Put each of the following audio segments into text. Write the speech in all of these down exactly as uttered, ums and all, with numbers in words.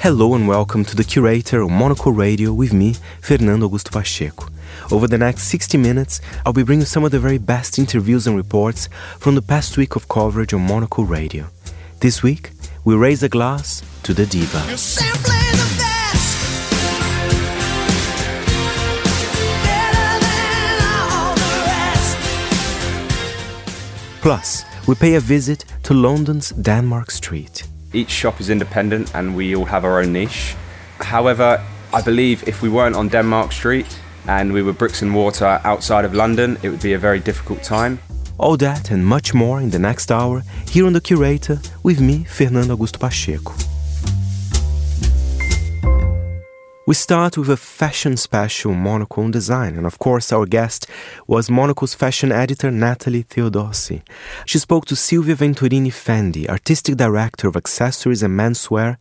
Hello and welcome to The Curator on Monocle Radio with me, Fernando Augusto Pacheco. Over the next sixty minutes, I'll be bringing some of the very best interviews and reports from the past week of coverage on Monocle Radio. This week, we raise a glass to the diva. You're simply the best. Better than all the rest. Plus, we pay a visit to London's Denmark Street. Each shop is independent and we all have our own niche. However, I believe if we weren't on Denmark Street and we were bricks and mortar outside of London, it would be a very difficult time. All that and much more in the next hour here on The Curator with me, Fernando Augusto Pacheco. We start with a fashion special, Monocle on Design, and of course our guest was Monocle's fashion editor Natalie Theodosi. She spoke to Silvia Venturini Fendi, artistic director of accessories and menswear,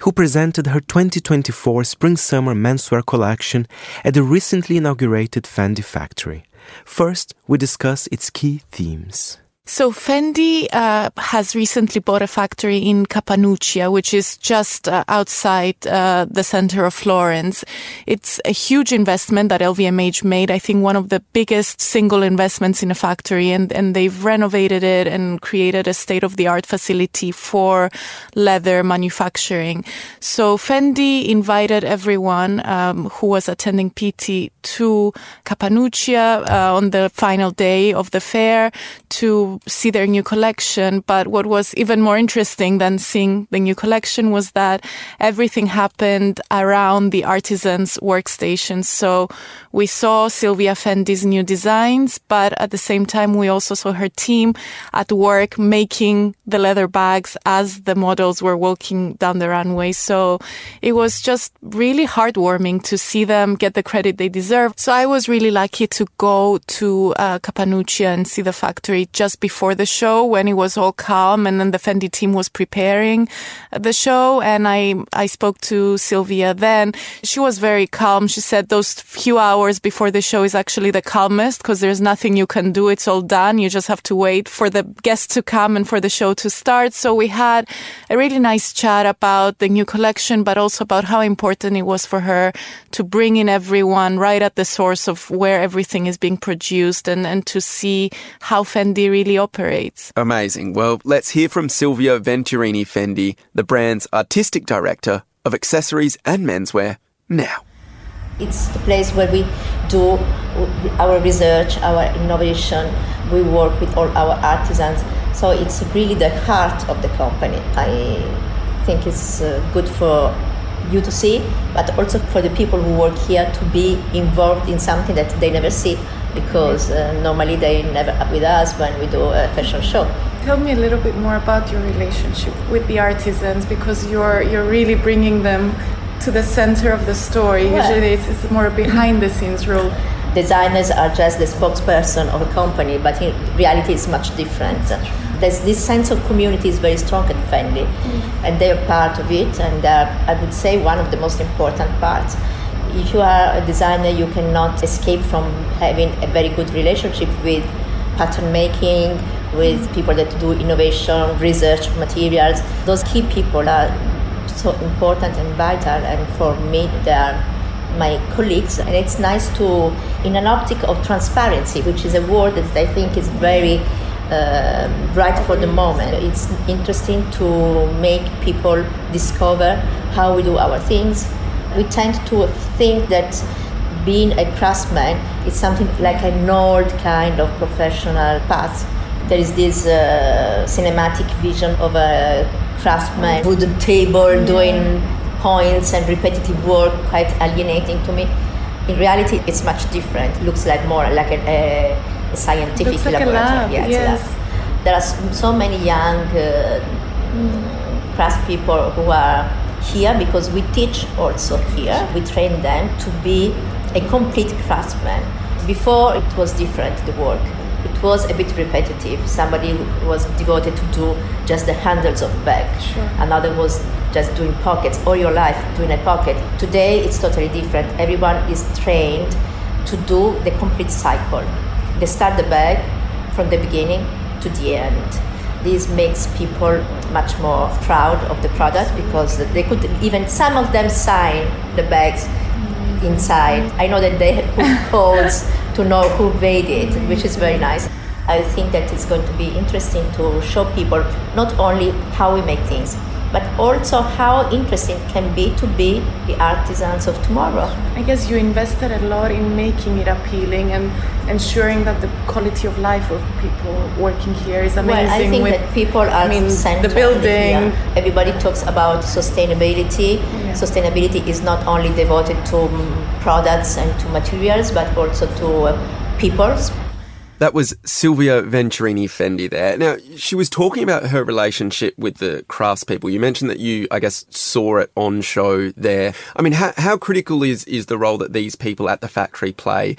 who presented her twenty twenty-four Spring-Summer menswear collection at the recently inaugurated Fendi factory. First, we discuss its key themes. So Fendi uh, has recently bought a factory in Capannuccia, which is just uh, outside uh, the center of Florence. It's a huge investment that L V M H made, I think one of the biggest single investments in a factory, and, and they've renovated it and created a state-of-the-art facility for leather manufacturing. So Fendi invited everyone um, who was attending Pitti to Capannuccia uh, on the final day of the fair to see their new collection. But what was even more interesting than seeing the new collection was that everything happened around the artisans' workstations. So we saw Silvia Fendi's new designs, but at the same time, we also saw her team at work making the leather bags as the models were walking down the runway. So it was just really heartwarming to see them get the credit they deserve. So I was really lucky to go to uh, Capannuccia and see the factory just before the show, when it was all calm, and then the Fendi team was preparing the show, and I, I spoke to Silvia then. She was very calm. She said those few hours before the show is actually the calmest, because there's nothing you can do. It's all done. You just have to wait for the guests to come and for the show to start. So we had a really nice chat about the new collection, but also about how important it was for her to bring in everyone right at the source of where everything is being produced, and, and to see how Fendi really operates. Amazing. Well, let's hear from Silvia Venturini Fendi, the brand's artistic director of accessories and menswear, now. It's the place where we do our research, our innovation. We work with all our artisans. So it's really the heart of the company. I think it's good for you to see, but also for the people who work here to be involved in something that they never see, because uh, normally they never up with us when we do a fashion show. Tell me a little bit more about your relationship with the artisans, because you're you're really bringing them to the center of the story. Yeah. Usually it's, it's more behind the scenes role. Designers are just the spokesperson of a company, but in reality it's much different. There's this sense of community is very strong at Fendi, mm. and they're part of it, and uh, I would say one of the most important parts. If you are a designer, you cannot escape from having a very good relationship with pattern making, with people that do innovation, research, materials. Those key people are so important and vital, and for me they are my colleagues. And it's nice to, in an optic of transparency, which is a word that I think is very uh, right for the moment. It's interesting to make people discover how we do our things. We tend to think that being a craftsman is something like an old kind of professional path. There is this uh, cinematic vision of a craftsman, wooden table, doing points and repetitive work, quite alienating to me. In reality, it's much different. It looks like more like a, a scientific like laboratory. A lab, yeah, yes. It's a lab. There are so many young uh, mm. craft people who are here, because we teach also here. We train them to be a complete craftsman. Before it was different, the work. It was a bit repetitive. Somebody was devoted to do just the handles of bag. Sure. Another was just doing pockets, all your life doing a pocket. Today it's totally different. Everyone is trained to do the complete cycle. They start the bag from the beginning to the end. this makes people much more proud of the product, because they could even, some of them sign the bags inside. I know that they had put codes to know who made it, which is very nice. I think that it's going to be interesting to show people not only how we make things, but also how interesting it can be to be the artisans of tomorrow. I guess you invested a lot in making it appealing and ensuring that the quality of life of people working here is amazing. Well, I think With, that people are I mean, centered the building. Here. Everybody talks about sustainability. Yeah. Sustainability is not only devoted to products and to materials, but also to uh, people. That was Silvia Venturini Fendi there. Now, she was talking about her relationship with the craftspeople. You mentioned that you, I guess, saw it on show there. I mean, how, how critical is, is the role that these people at the factory play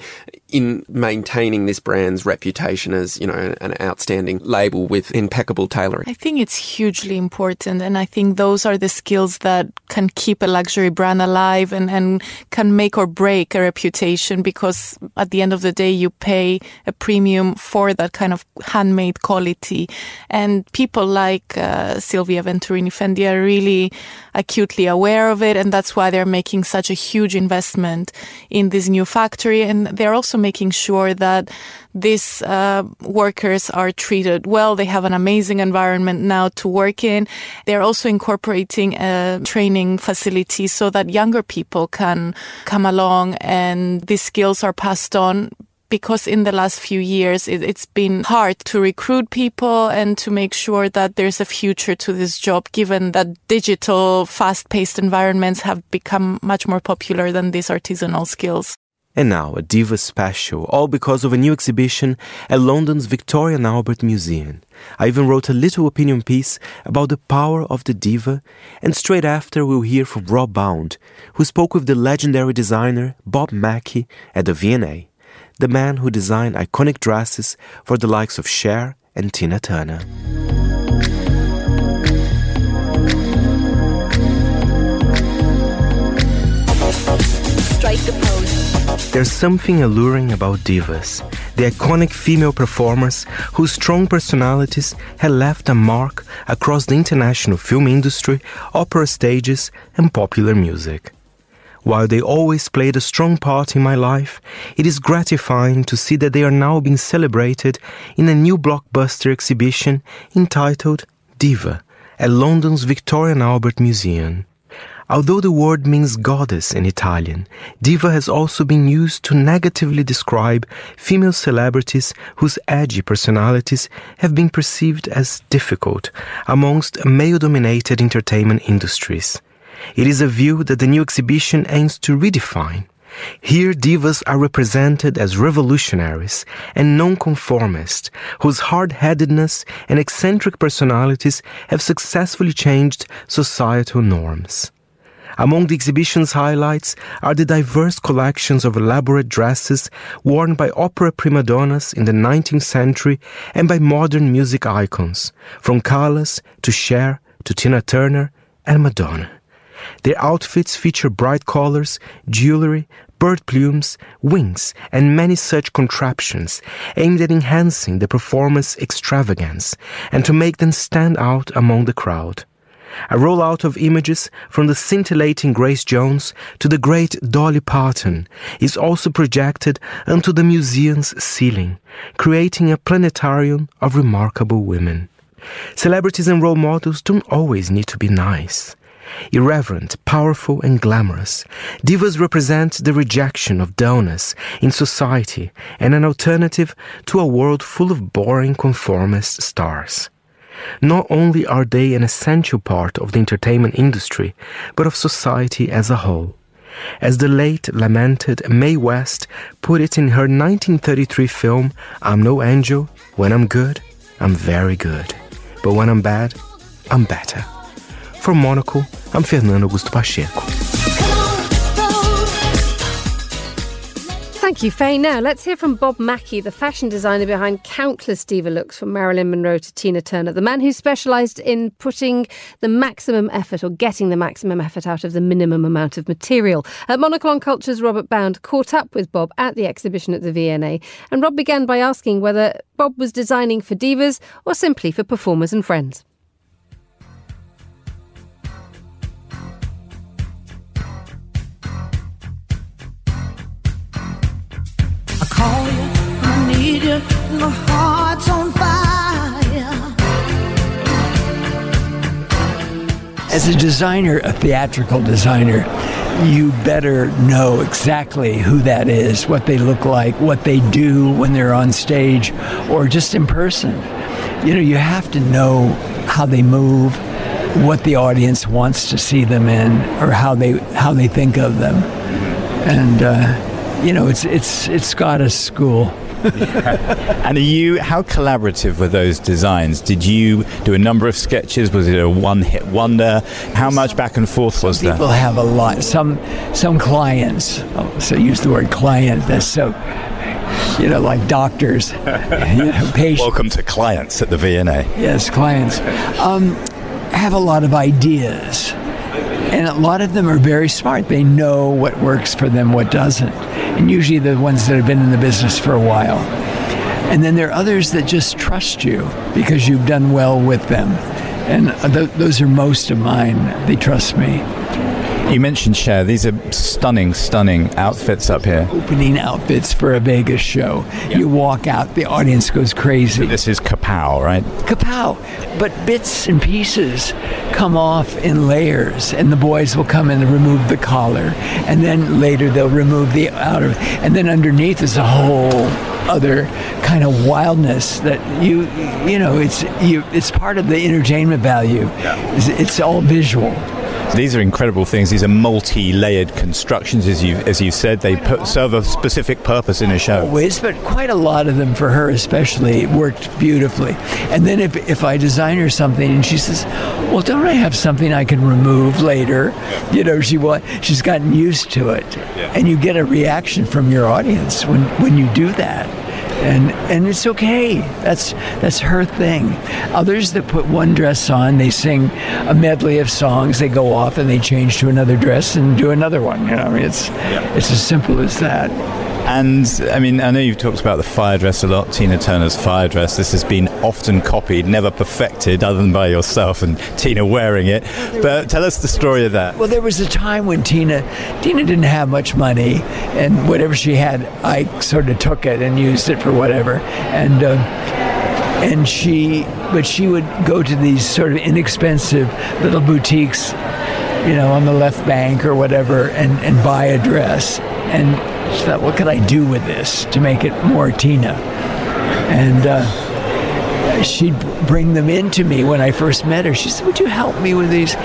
in maintaining this brand's reputation as, you know, an outstanding label with impeccable tailoring? I think it's hugely important, and I think those are the skills that can keep a luxury brand alive and, and can make or break a reputation, because at the end of the day, you pay a premium for that kind of handmade quality. And people like uh, Silvia Venturini Fendi are really acutely aware of it, and that's why they're making such a huge investment in this new factory. And they're also making sure that these uh, workers are treated well. They have an amazing environment now to work in. They're also incorporating a training facility so that younger people can come along and these skills are passed on, because in the last few years, it, it's been hard to recruit people and to make sure that there's a future to this job, given that digital, fast-paced environments have become much more popular than these artisanal skills. And now, a diva special, all because of a new exhibition at London's Victoria and Albert Museum. I even wrote a little opinion piece about the power of the diva, and straight after we'll hear from Rob Bound, who spoke with the legendary designer Bob Mackie at the V and A. The man who designed iconic dresses for the likes of Cher and Tina Turner. Strike the pose. There's something alluring about divas, the iconic female performers whose strong personalities had left a mark across the international film industry, opera stages, and popular music. While they always played a strong part in my life, it is gratifying to see that they are now being celebrated in a new blockbuster exhibition entitled Diva at London's Victoria and Albert Museum. Although the word means goddess in Italian, diva has also been used to negatively describe female celebrities whose edgy personalities have been perceived as difficult amongst male-dominated entertainment industries. It is a view that the new exhibition aims to redefine. Here, divas are represented as revolutionaries and nonconformists whose hard-headedness and eccentric personalities have successfully changed societal norms. Among the exhibition's highlights are the diverse collections of elaborate dresses worn by opera prima donnas in the nineteenth century and by modern music icons, from Callas to Cher to Tina Turner and Madonna. Their outfits feature bright colors, jewelry, bird plumes, wings, and many such contraptions aimed at enhancing the performance extravagance and to make them stand out among the crowd. A rollout of images from the scintillating Grace Jones to the great Dolly Parton is also projected onto the museum's ceiling, creating a planetarium of remarkable women. Celebrities and role models don't always need to be nice. Irreverent, powerful, and glamorous, divas represent the rejection of dullness in society and an alternative to a world full of boring conformist stars. Not only are they an essential part of the entertainment industry, but of society as a whole. As the late lamented Mae West put it in her nineteen thirty-three film, I'm No Angel, when I'm good, I'm very good, but when I'm bad, I'm better. From Monaco, I'm Fernando Augusto Pacheco. Thank you, Faye. Now, let's hear from Bob Mackie, the fashion designer behind countless diva looks from Marilyn Monroe to Tina Turner, the man who specialised in putting the maximum effort or getting the maximum effort out of the minimum amount of material. At Monocle on Culture's Robert Bound caught up with Bob at the exhibition at the V N A, and Rob began by asking whether Bob was designing for divas or simply for performers and friends. Call you, I need you, my heart's on fire. As a designer, a theatrical designer, you better know exactly who that is, what they look like, what they do when they're on stage or just in person. You know, you have to know how they move, what the audience wants to see them in, or how they how they think of them. And uh You know, it's it's it's Scottish school. Yeah. And are you? How collaborative were those designs? Did you do a number of sketches? Was it a one-hit wonder? How much back and forth was there? People have a lot. Some some clients. Oh, so use the word client. That's so. You know, like doctors. You know, patients. Welcome to clients at the V N A. Yes, clients um, have a lot of ideas. And a lot of them are very smart. They know what works for them, what doesn't. And usually the ones that have been in the business for a while. And then there are others that just trust you because you've done well with them. And th- those are most of mine. They trust me. You mentioned Cher. These are stunning, stunning outfits up here. Opening outfits for a Vegas show. Yep. You walk out, the audience goes crazy. So this is kapow, right? Kapow. But bits and pieces come off in layers, and the boys will come in and remove the collar, and then later they'll remove the outer, and then underneath is a whole other kind of wildness that you you know it's you it's part of the entertainment value. Yeah. It's, it's all visual. These are incredible things. These are multi-layered constructions, as you as you said. They put, serve a specific purpose in a show. Always, but quite a lot of them for her especially worked beautifully. And then if if I design her something and she says, "Well, don't I have something I can remove later?" You know, she want, she's gotten used to it, yeah. And you get a reaction from your audience when, when you do that. And and it's okay. That's that's her thing. Others that put one dress on, they sing a medley of songs. They go off and they change to another dress and do another one. You know, I mean, it's yeah. it's as simple as that. And I mean, I know you've talked about the fire dress a lot. Tina Turner's fire dress. This has been often copied, never perfected, other than by yourself and Tina wearing it. But tell us the story of that. Well, there was a time when Tina, Tina didn't have much money, and whatever she had, I sort of took it and used it for whatever. And uh, and she, but she would go to these sort of inexpensive little boutiques, you know, on the left bank or whatever, and and buy a dress and. She thought, what could I do with this to make it more Tina? And uh, she'd bring them in to me when I first met her. She said, would you help me with these?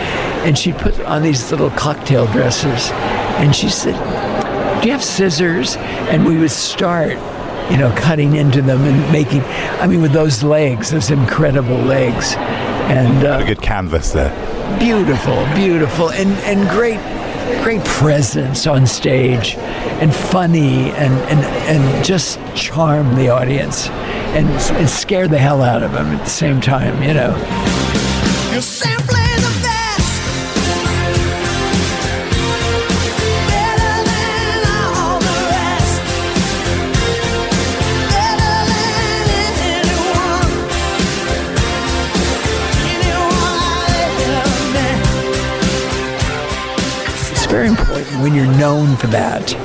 And she'd put on these little cocktail dresses. And she said, do you have scissors? And we would start, you know, cutting into them and making, I mean, with those legs, those incredible legs. And uh, a good canvas there. Beautiful, beautiful, and, and great. Great presence on stage, and funny, and, and, and just charm the audience, and, and scare the hell out of them at the same time, you know. You're simply the best, better than all the rest, better than anyone, anyone I ever met. It's very important. When you're known for that,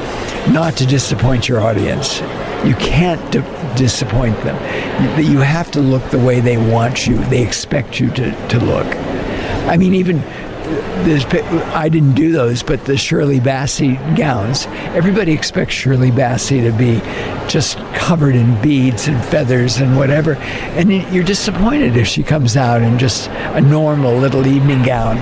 not to disappoint your audience. You can't di- disappoint them. You, you have to look the way they want you, they expect you to, to look. I mean, even this, I didn't do those, but the Shirley Bassey gowns, everybody expects Shirley Bassey to be just covered in beads and feathers and whatever, and you're disappointed if she comes out in just a normal little evening gown.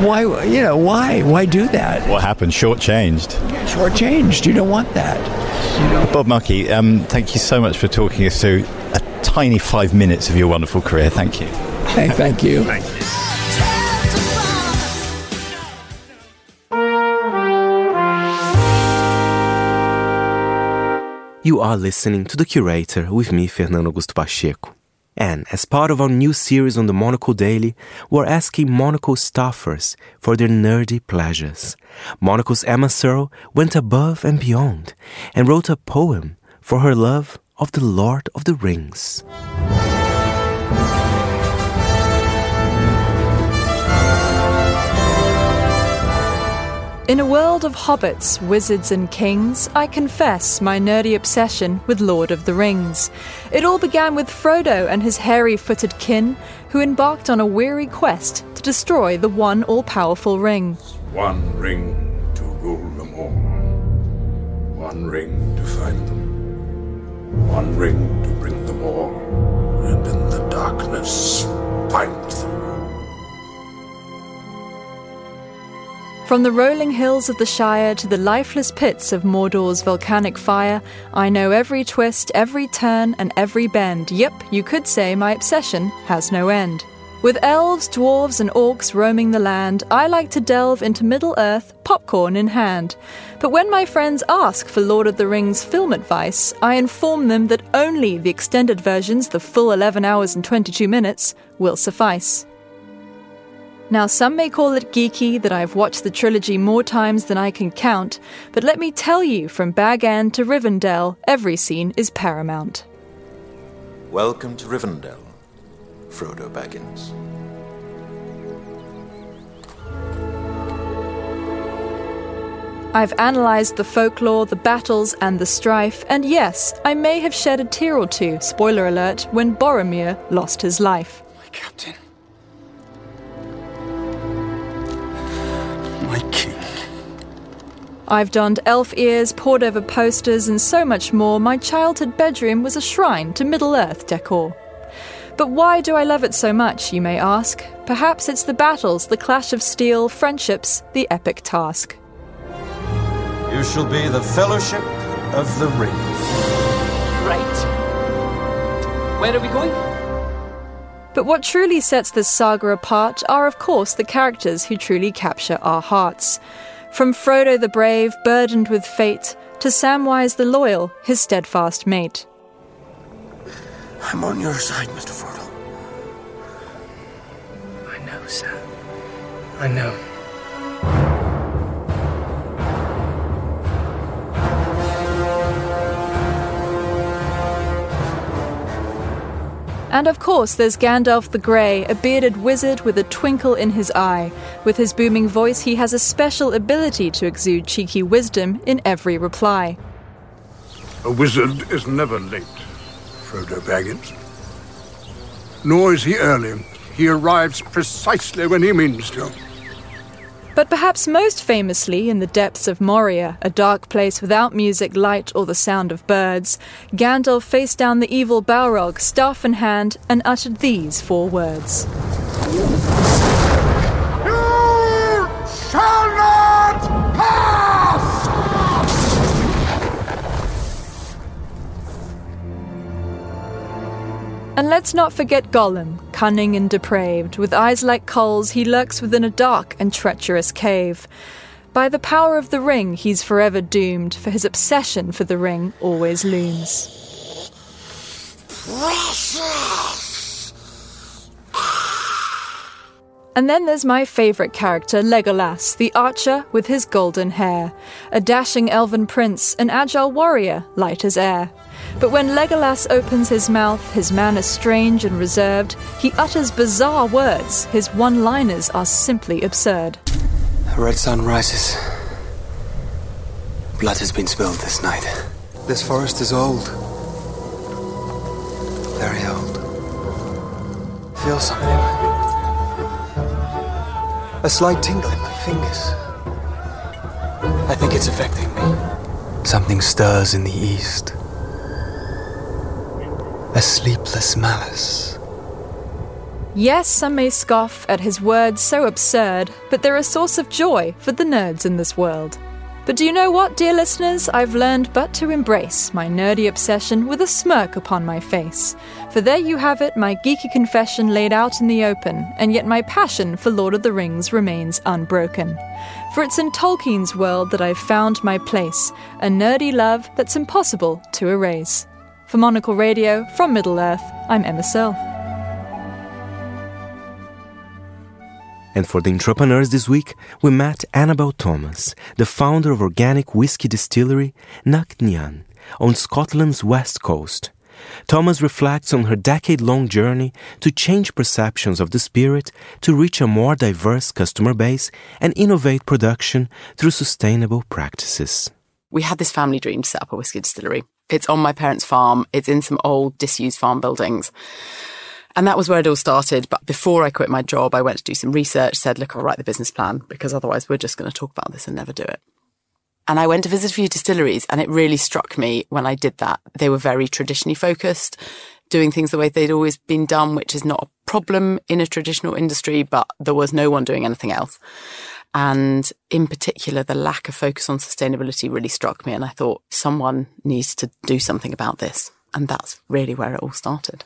Why, you know, why? Why do that? What happened? Shortchanged. Shortchanged. You don't want that. You don't. Bob Mackie, um, thank you so much for talking us through a tiny five minutes of your wonderful career. Thank you. Hey, thank you. Thank you. You are listening to The Curator with me, Fernando Augusto Pacheco. And as part of our new series on the Monocle Daily, we're asking Monocle staffers for their nerdy pleasures. Monocle's Emma Searle went above and beyond and wrote a poem for her love of the Lord of the Rings. In a world of hobbits, wizards and kings, I confess my nerdy obsession with Lord of the Rings. It all began with Frodo and his hairy-footed kin, who embarked on a weary quest to destroy the one all-powerful ring. One ring to rule them all. One ring to find them. One ring to bring them all. And in the darkness, find them. From the rolling hills of the Shire to the lifeless pits of Mordor's volcanic fire, I know every twist, every turn, and every bend. Yep, you could say my obsession has no end. With elves, dwarves, and orcs roaming the land, I like to delve into Middle-earth, popcorn in hand. But when my friends ask for Lord of the Rings film advice, I inform them that only the extended versions, the full eleven hours and twenty-two minutes, will suffice. Now, some may call it geeky that I've watched the trilogy more times than I can count, but let me tell you, from Bag End to Rivendell, every scene is paramount. Welcome to Rivendell, Frodo Baggins. I've analysed the folklore, the battles and the strife, and yes, I may have shed a tear or two, spoiler alert, when Boromir lost his life. My captain. My king. I've donned elf ears, pored over posters and so much more. My childhood bedroom was a shrine to Middle-earth decor. But why do I love it so much, you may ask? Perhaps it's the battles, the clash of steel, friendships, the epic task. You shall be the Fellowship of the Ring. Right. Where are we going? But what truly sets this saga apart are, of course, the characters who truly capture our hearts. From Frodo the brave, burdened with fate, to Samwise the loyal, his steadfast mate. I'm on your side, Mister Frodo. I know, sir. I know. And of course there's Gandalf the Grey, a bearded wizard with a twinkle in his eye. With his booming voice he has a special ability to exude cheeky wisdom in every reply. A wizard is never late, Frodo Baggins. Nor is he early. He arrives precisely when he means to. But perhaps most famously, in the depths of Moria, a dark place without music, light or the sound of birds, Gandalf faced down the evil Balrog, staff in hand, and uttered these four words. You shall not pass! And let's not forget Gollum. Cunning and depraved, with eyes like coals, he lurks within a dark and treacherous cave. By the power of the ring, he's forever doomed, for his obsession for the ring always looms. Precious. And then there's my favourite character, Legolas, the archer with his golden hair. A dashing elven prince, an agile warrior, light as air. But when Legolas opens his mouth, his manner strange and reserved, he utters bizarre words. His one-liners are simply absurd. The red sun rises. Blood has been spilled this night. This forest is old. Very old. Feel something. A slight tingle in my fingers. I think it's affecting me. Something stirs in the east. A sleepless malice. Yes, some may scoff at his words so absurd, but they're a source of joy for the nerds in this world. But do you know what, dear listeners? I've learned but to embrace my nerdy obsession with a smirk upon my face. For there you have it, my geeky confession laid out in the open, and yet my passion for Lord of the Rings remains unbroken. For it's in Tolkien's world that I've found my place, a nerdy love that's impossible to erase. For Monocle Radio, from Middle Earth, I'm Emma Searle. And for the entrepreneurs this week, we met Annabel Thomas, the founder of organic whiskey distillery Nc'nean on Scotland's west coast. Thomas reflects on her decade-long journey to change perceptions of the spirit, to reach a more diverse customer base and innovate production through sustainable practices. We had this family dream to set up a whiskey distillery. It's on my parents' farm. It's in some old disused farm buildings. And that was where it all started. But before I quit my job, I went to do some research, said, look, I'll write the business plan, because otherwise we're just going to talk about this and never do it. And I went to visit a few distilleries, and it really struck me when I did that. They were very traditionally focused, doing things the way they'd always been done, which is not a problem in a traditional industry, but there was no one doing anything else. And in particular, the lack of focus on sustainability really struck me. And I thought, someone needs to do something about this. And that's really where it all started.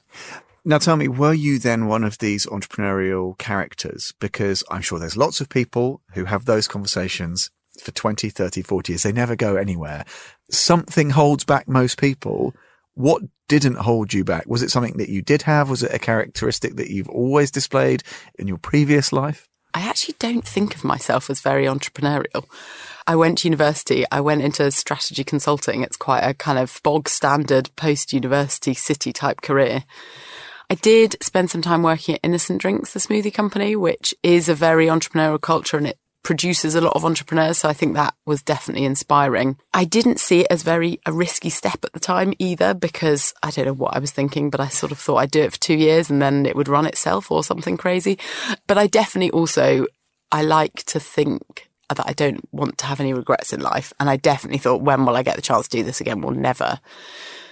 Now, tell me, were you then one of these entrepreneurial characters? Because I'm sure there's lots of people who have those conversations for twenty, thirty, forty years. They never go anywhere. Something holds back most people. What didn't hold you back? Was it something that you did have? Was it a characteristic that you've always displayed in your previous life? I actually don't think of myself as very entrepreneurial. I went to university. I went into strategy consulting. It's quite a kind of bog standard post-university city type career. I did spend some time working at Innocent Drinks, the smoothie company, which is a very entrepreneurial culture and it produces a lot of entrepreneurs. So I think that was definitely inspiring. I didn't see it as very a risky step at the time either, because I don't know what I was thinking, but I sort of thought I'd do it for two years and then it would run itself or something crazy. But I definitely also, I like to think that I don't want to have any regrets in life. And I definitely thought, when will I get the chance to do this again? Well, never.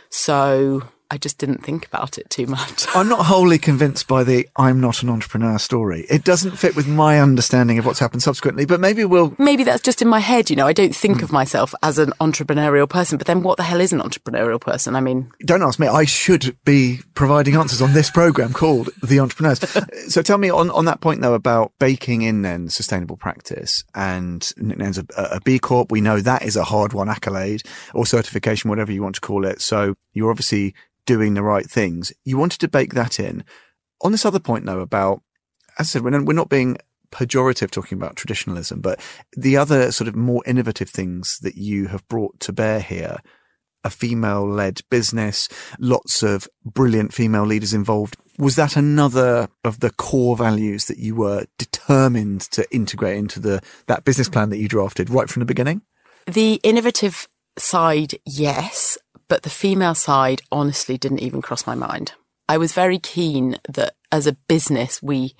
So I just didn't think about it too much. I'm not wholly convinced by the I'm not an entrepreneur story. It doesn't fit with my understanding of what's happened subsequently, but maybe we'll... Maybe that's just in my head, you know. I don't think mm. of myself as an entrepreneurial person, but then what the hell is an entrepreneurial person? I mean... Don't ask me. I should be providing answers on this programme called The Entrepreneurs. So tell me on, on that point, though, about baking in then sustainable practice and Nc'nean's a, a B Corp. We know that is a hard one, accolade or certification, whatever you want to call it. So you're obviously doing the right things. You wanted to bake that in. On this other point, though, about, as I said, we're not being pejorative talking about traditionalism, but the other sort of more innovative things that you have brought to bear here, a female-led business, lots of brilliant female leaders involved. Was that another of the core values that you were determined to integrate into the that business plan that you drafted right from the beginning? The innovative side, yes. But the female side honestly didn't even cross my mind. I was very keen that as a business, we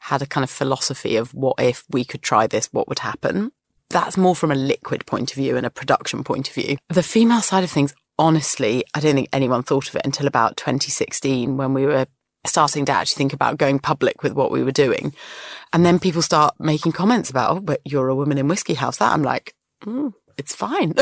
had a kind of philosophy of what if we could try this, what would happen? That's more from a liquid point of view and a production point of view. The female side of things, honestly, I don't think anyone thought of it until about twenty sixteen when we were starting to actually think about going public with what we were doing. And then people start making comments about, oh, but you're a woman in Whiskey House. That I'm like, mm, it's fine.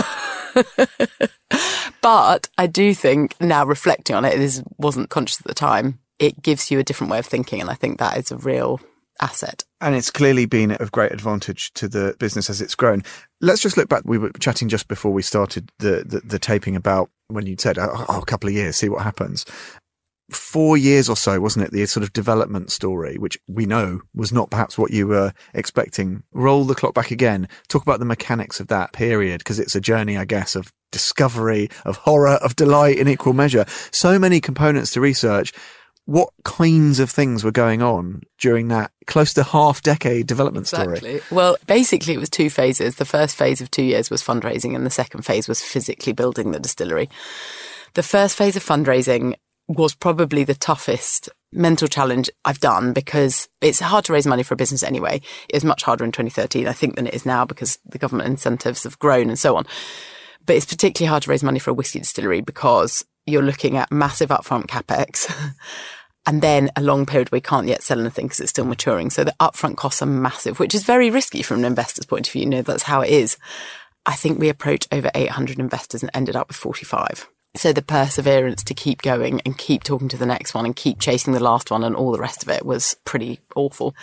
But I do think now reflecting on it, this wasn't conscious at the time, it gives you a different way of thinking. And I think that is a real asset. And it's clearly been of great advantage to the business as it's grown. Let's just look back. We were chatting just before we started the, the, the taping about when you'd said, oh, oh, a couple of years, see what happens. Four years or so, wasn't it? The sort of development story, which we know was not perhaps what you were expecting. Roll the clock back again. Talk about the mechanics of that period, because it's a journey, I guess, of discovery, of horror, of delight in equal measure. So many components to research. What kinds of things were going on during that close to half decade development exactly. story? Well, basically it was two phases. The first phase of two years was fundraising and the second phase was physically building the distillery. The first phase of fundraising was probably the toughest mental challenge I've done because it's hard to raise money for a business anyway. It was much harder in twenty thirteen, I think, than it is now because the government incentives have grown and so on. But it's particularly hard to raise money for a whiskey distillery because you're looking at massive upfront capex and then a long period where you can't yet sell anything because it's still maturing. So the upfront costs are massive, which is very risky from an investor's point of view. You know, that's how it is. I think we approached over eight hundred investors and ended up with forty-five. So the perseverance to keep going and keep talking to the next one and keep chasing the last one and all the rest of it was pretty awful.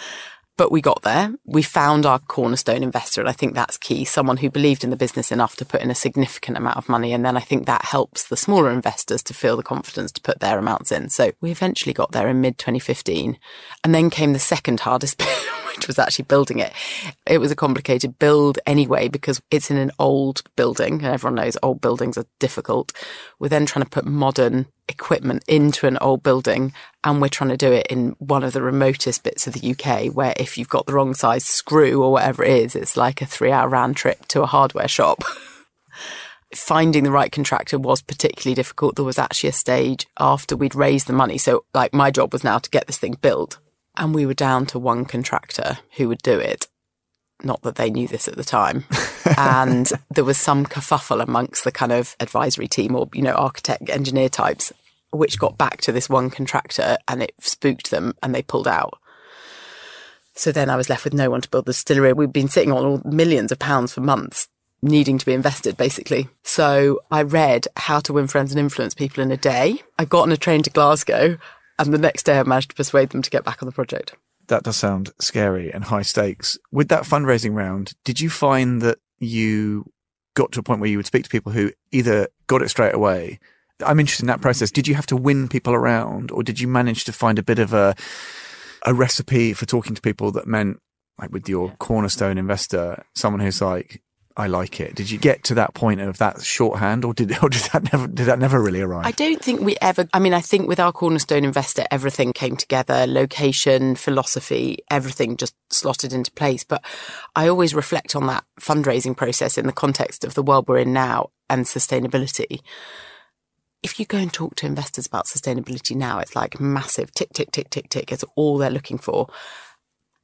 But we got there. We found our cornerstone investor, and I think that's key, someone who believed in the business enough to put in a significant amount of money. And then I think that helps the smaller investors to feel the confidence to put their amounts in. So we eventually got there in mid twenty fifteen. And then came the second hardest bit, which was actually building it. It was a complicated build anyway, because it's in an old building, and everyone knows old buildings are difficult. We're then trying to put modern equipment into an old building, and we're trying to do it in one of the remotest bits of the U K, where if you've got the wrong size screw or whatever it is, it's like a three-hour round trip to a hardware shop. Finding the right contractor was particularly difficult. There was actually a stage after we'd raised the money. So like my job was now to get this thing built, and we were down to one contractor who would do it. Not that they knew this at the time. And there was some kerfuffle amongst the kind of advisory team or, you know, architect, engineer types, which got back to this one contractor, and it spooked them and they pulled out. So then I was left with no one to build the distillery. We'd been sitting on all millions of pounds for months, needing to be invested, basically. So I read How to Win Friends and Influence People in a day. I got on a train to Glasgow, and the next day I managed to persuade them to get back on the project. That does sound scary and high stakes. With that fundraising round, did you find that you got to a point where you would speak to people who either got it straight away? I'm interested in that process. Did you have to win people around, or did you manage to find a bit of a a recipe for talking to people that meant, like with your cornerstone investor, someone who's like, I like it. Did you get to that point of that shorthand, or did, or did that never did that never really arrive? I don't think we ever, I mean, I think with our cornerstone investor, everything came together, location, philosophy, everything just slotted into place. But I always reflect on that fundraising process in the context of the world we're in now and sustainability. If you go and talk to investors about sustainability now, it's like massive tick, tick, tick, tick, tick. It's all they're looking for.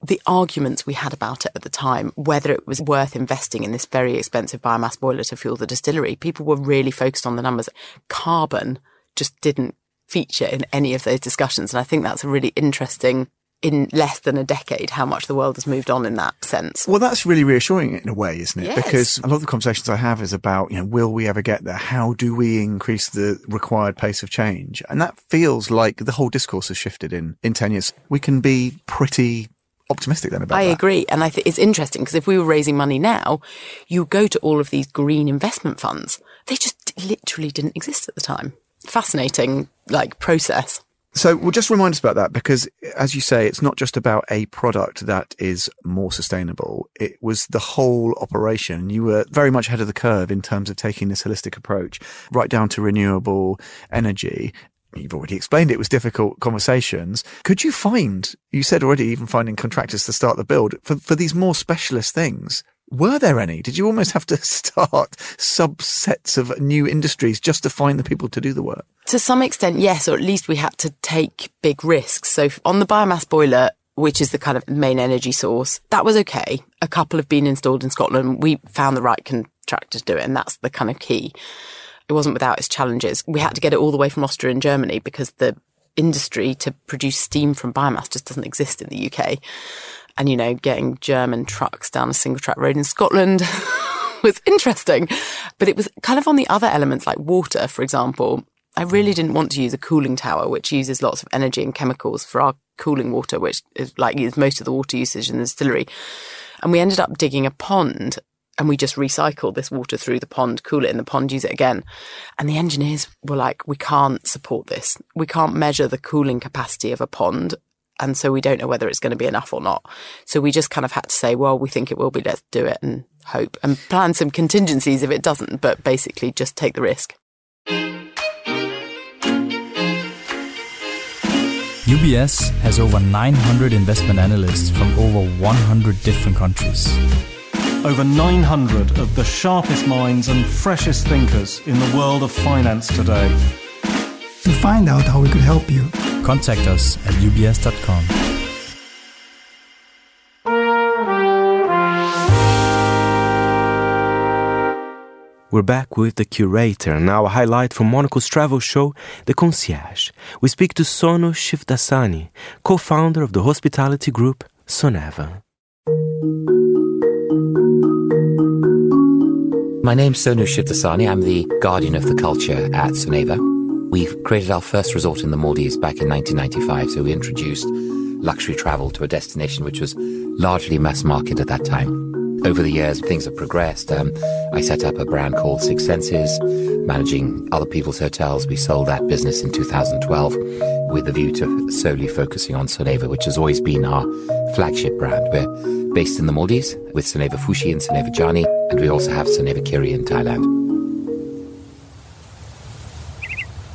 The arguments we had about it at the time, whether it was worth investing in this very expensive biomass boiler to fuel the distillery, people were really focused on the numbers. Carbon just didn't feature in any of those discussions. And I think that's a really interesting, in less than a decade, how much the world has moved on in that sense. Well, that's really reassuring in a way, isn't it? Yes. Because a lot of the conversations I have is about, you know, will we ever get there? How do we increase the required pace of change? And that feels like the whole discourse has shifted in, in ten years. We can be pretty optimistic then about I that. I agree. And I think it's interesting, because if we were raising money now, you go to all of these green investment funds. They just literally didn't exist at the time. Fascinating, like, process. So well, just remind us about that, because as you say, it's not just about a product that is more sustainable. It was the whole operation. You were very much ahead of the curve in terms of taking this holistic approach, right down to renewable energy. You've already explained it was difficult conversations. Could you find, you said already, even finding contractors to start the build, for, for these more specialist things, were there any? Did you almost have to start subsets of new industries just to find the people to do the work? To some extent, yes, or at least we had to take big risks. So on the biomass boiler, which is the kind of main energy source, that was okay. A couple have been installed in Scotland. We found the right contractor to do it, and that's the kind of key. It wasn't without its challenges. We had to get it all the way from Austria and Germany, because the industry to produce steam from biomass just doesn't exist in the U K. And, you know, getting German trucks down a single track road in Scotland was interesting. But it was kind of on the other elements, like water, for example. I really didn't want to use a cooling tower, which uses lots of energy and chemicals for our cooling water, which is like is most of the water usage in the distillery. And we ended up digging a pond, and we just recycled this water through the pond, cool it in the pond, use it again. And the engineers were like, we can't support this. We can't measure the cooling capacity of a pond. And so we don't know whether it's going to be enough or not. So we just kind of had to say, well, we think it will be. Let's do it and hope and plan some contingencies if it doesn't. But basically just take the risk. U B S has over nine hundred investment analysts from over one hundred different countries. Over nine hundred of the sharpest minds and freshest thinkers in the world of finance today. To find out how we could help you, contact us at U B S dot com. We're back with the curator, and our highlight from Monocle's travel show, The Concierge. We speak to Sono Shivdasani, co-founder of the hospitality group Soneva. My name's Sonu Shivdasani. I'm the guardian of the culture at Soneva. We created our first resort in the Maldives back in nineteen ninety-five, so we introduced luxury travel to a destination which was largely mass market at that time. Over the years, things have progressed. Um, I set up a brand called Six Senses, managing other people's hotels. We sold that business in two thousand twelve with a view to solely focusing on Soneva, which has always been our flagship brand. We're based in the Maldives with Soneva Fushi and Soneva Jani, and we also have Soneva Kiri in Thailand.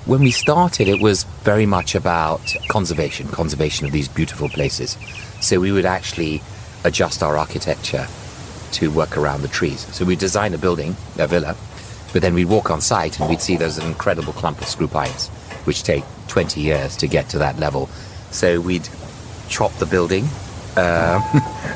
When we started, it was very much about conservation, conservation of these beautiful places. So we would actually adjust our architecture to work around the trees. So we'd design a building, a villa, but then we'd walk on site and we'd see there's an incredible clump of screw pines, which take twenty years to get to that level. So we'd chop the building, uh,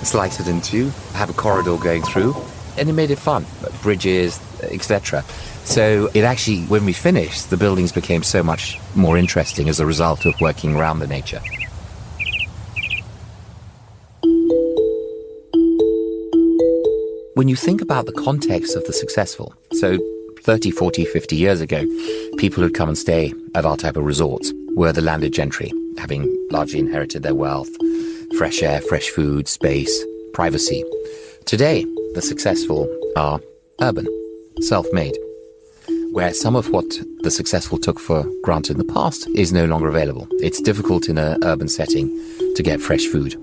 slice it in two, have a corridor going through, and it made it fun, bridges, et cetera. So it actually, when we finished, the buildings became so much more interesting as a result of working around the nature. When you think about the context of the successful, so thirty, forty, fifty years ago, people who'd come and stay at our type of resorts were the landed gentry, having largely inherited their wealth, fresh air, fresh food, space, privacy. Today, the successful are urban, self-made, where some of what the successful took for granted in the past is no longer available. It's difficult in an urban setting to get fresh food,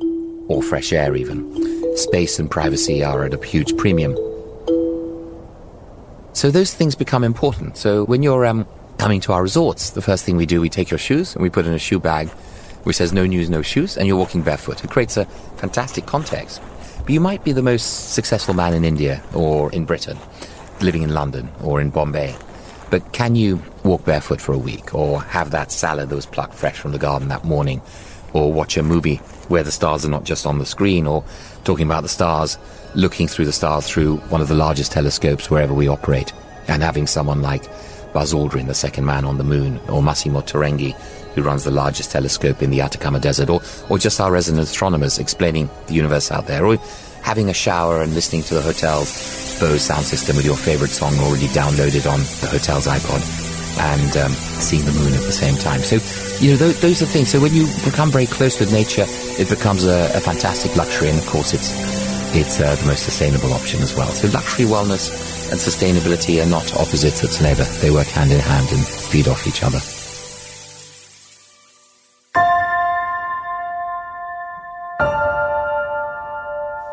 or fresh air even. Space and privacy are at a huge premium. So those things become important. So when you're um, coming to our resorts, the first thing we do, we take your shoes and we put in a shoe bag which says no news, no shoes, and you're walking barefoot. It creates a fantastic context. But you might be the most successful man in India or in Britain, living in London or in Bombay. But can you walk barefoot for a week, or have that salad that was plucked fresh from the garden that morning, or watch a movie where the stars are not just on the screen, or talking about the stars, looking through the stars through one of the largest telescopes wherever we operate, and having someone like Buzz Aldrin, the second man on the moon, or Massimo Terenghi, who runs the largest telescope in the Atacama Desert, or, or just our resident astronomers explaining the universe out there, or having a shower and listening to the hotel's Bose sound system with your favorite song already downloaded on the hotel's iPod, and um, seeing the moon at the same time. So, you know, those, those are things. So when you become very close with nature, it becomes a, a fantastic luxury, and of course it's, it's uh, the most sustainable option as well. So luxury, wellness and sustainability are not opposites at Soneva. They work hand in hand and feed off each other.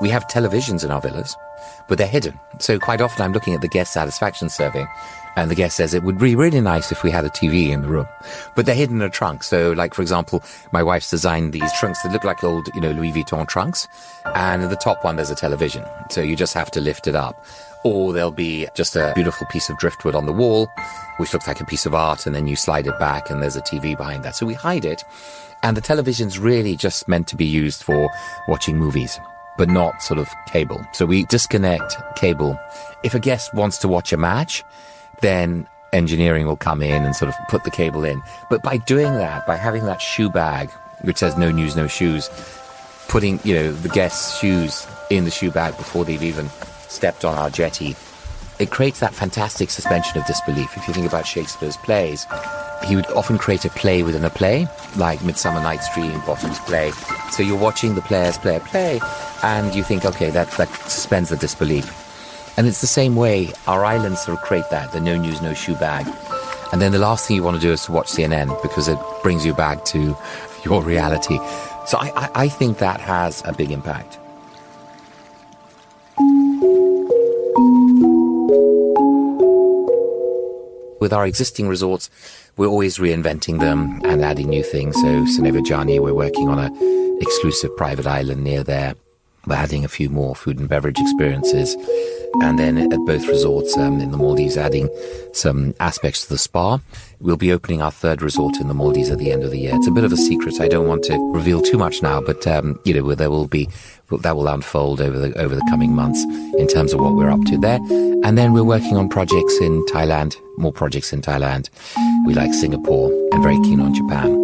We have televisions in our villas, but they're hidden. So quite often I'm looking at the guest satisfaction survey, and the guest says it would be really nice if we had a T V in the room. But they're hidden in a trunk. So, like, for example, my wife's designed these trunks that look like old, you know, Louis Vuitton trunks. And in the top one, there's a television. So you just have to lift it up. Or there'll be just a beautiful piece of driftwood on the wall, which looks like a piece of art, and then you slide it back and there's a T V behind that. So we hide it. And the television's really just meant to be used for watching movies, but not sort of cable. So we disconnect cable. If a guest wants to watch a match, then engineering will come in and sort of put the cable in. But by doing that, by having that shoe bag, which says no news, no shoes, putting, you know, the guest's shoes in the shoe bag before they've even stepped on our jetty, it creates that fantastic suspension of disbelief. If you think about Shakespeare's plays, he would often create a play within a play, like Midsummer Night's Dream, Bottom's play. So you're watching the players play a play, and you think, okay, that, that suspends the disbelief. And it's the same way our islands sort of create that, the no news, no shoe bag. And then the last thing you want to do is to watch C N N, because it brings you back to your reality. So I, I, I think that has a big impact. With our existing resorts, we're always reinventing them and adding new things. So Soneva Jani, we're working on an exclusive private island near there. We're adding a few more food and beverage experiences. And then at both resorts um, in the Maldives, adding some aspects to the spa. We'll be opening our third resort in the Maldives at the end of the year. It's a bit of a secret. I don't want to reveal too much now, but, um, you know, there will be, that will unfold over the, over the coming months in terms of what we're up to there. And then we're working on projects in Thailand, more projects in Thailand. We like Singapore and very keen on Japan.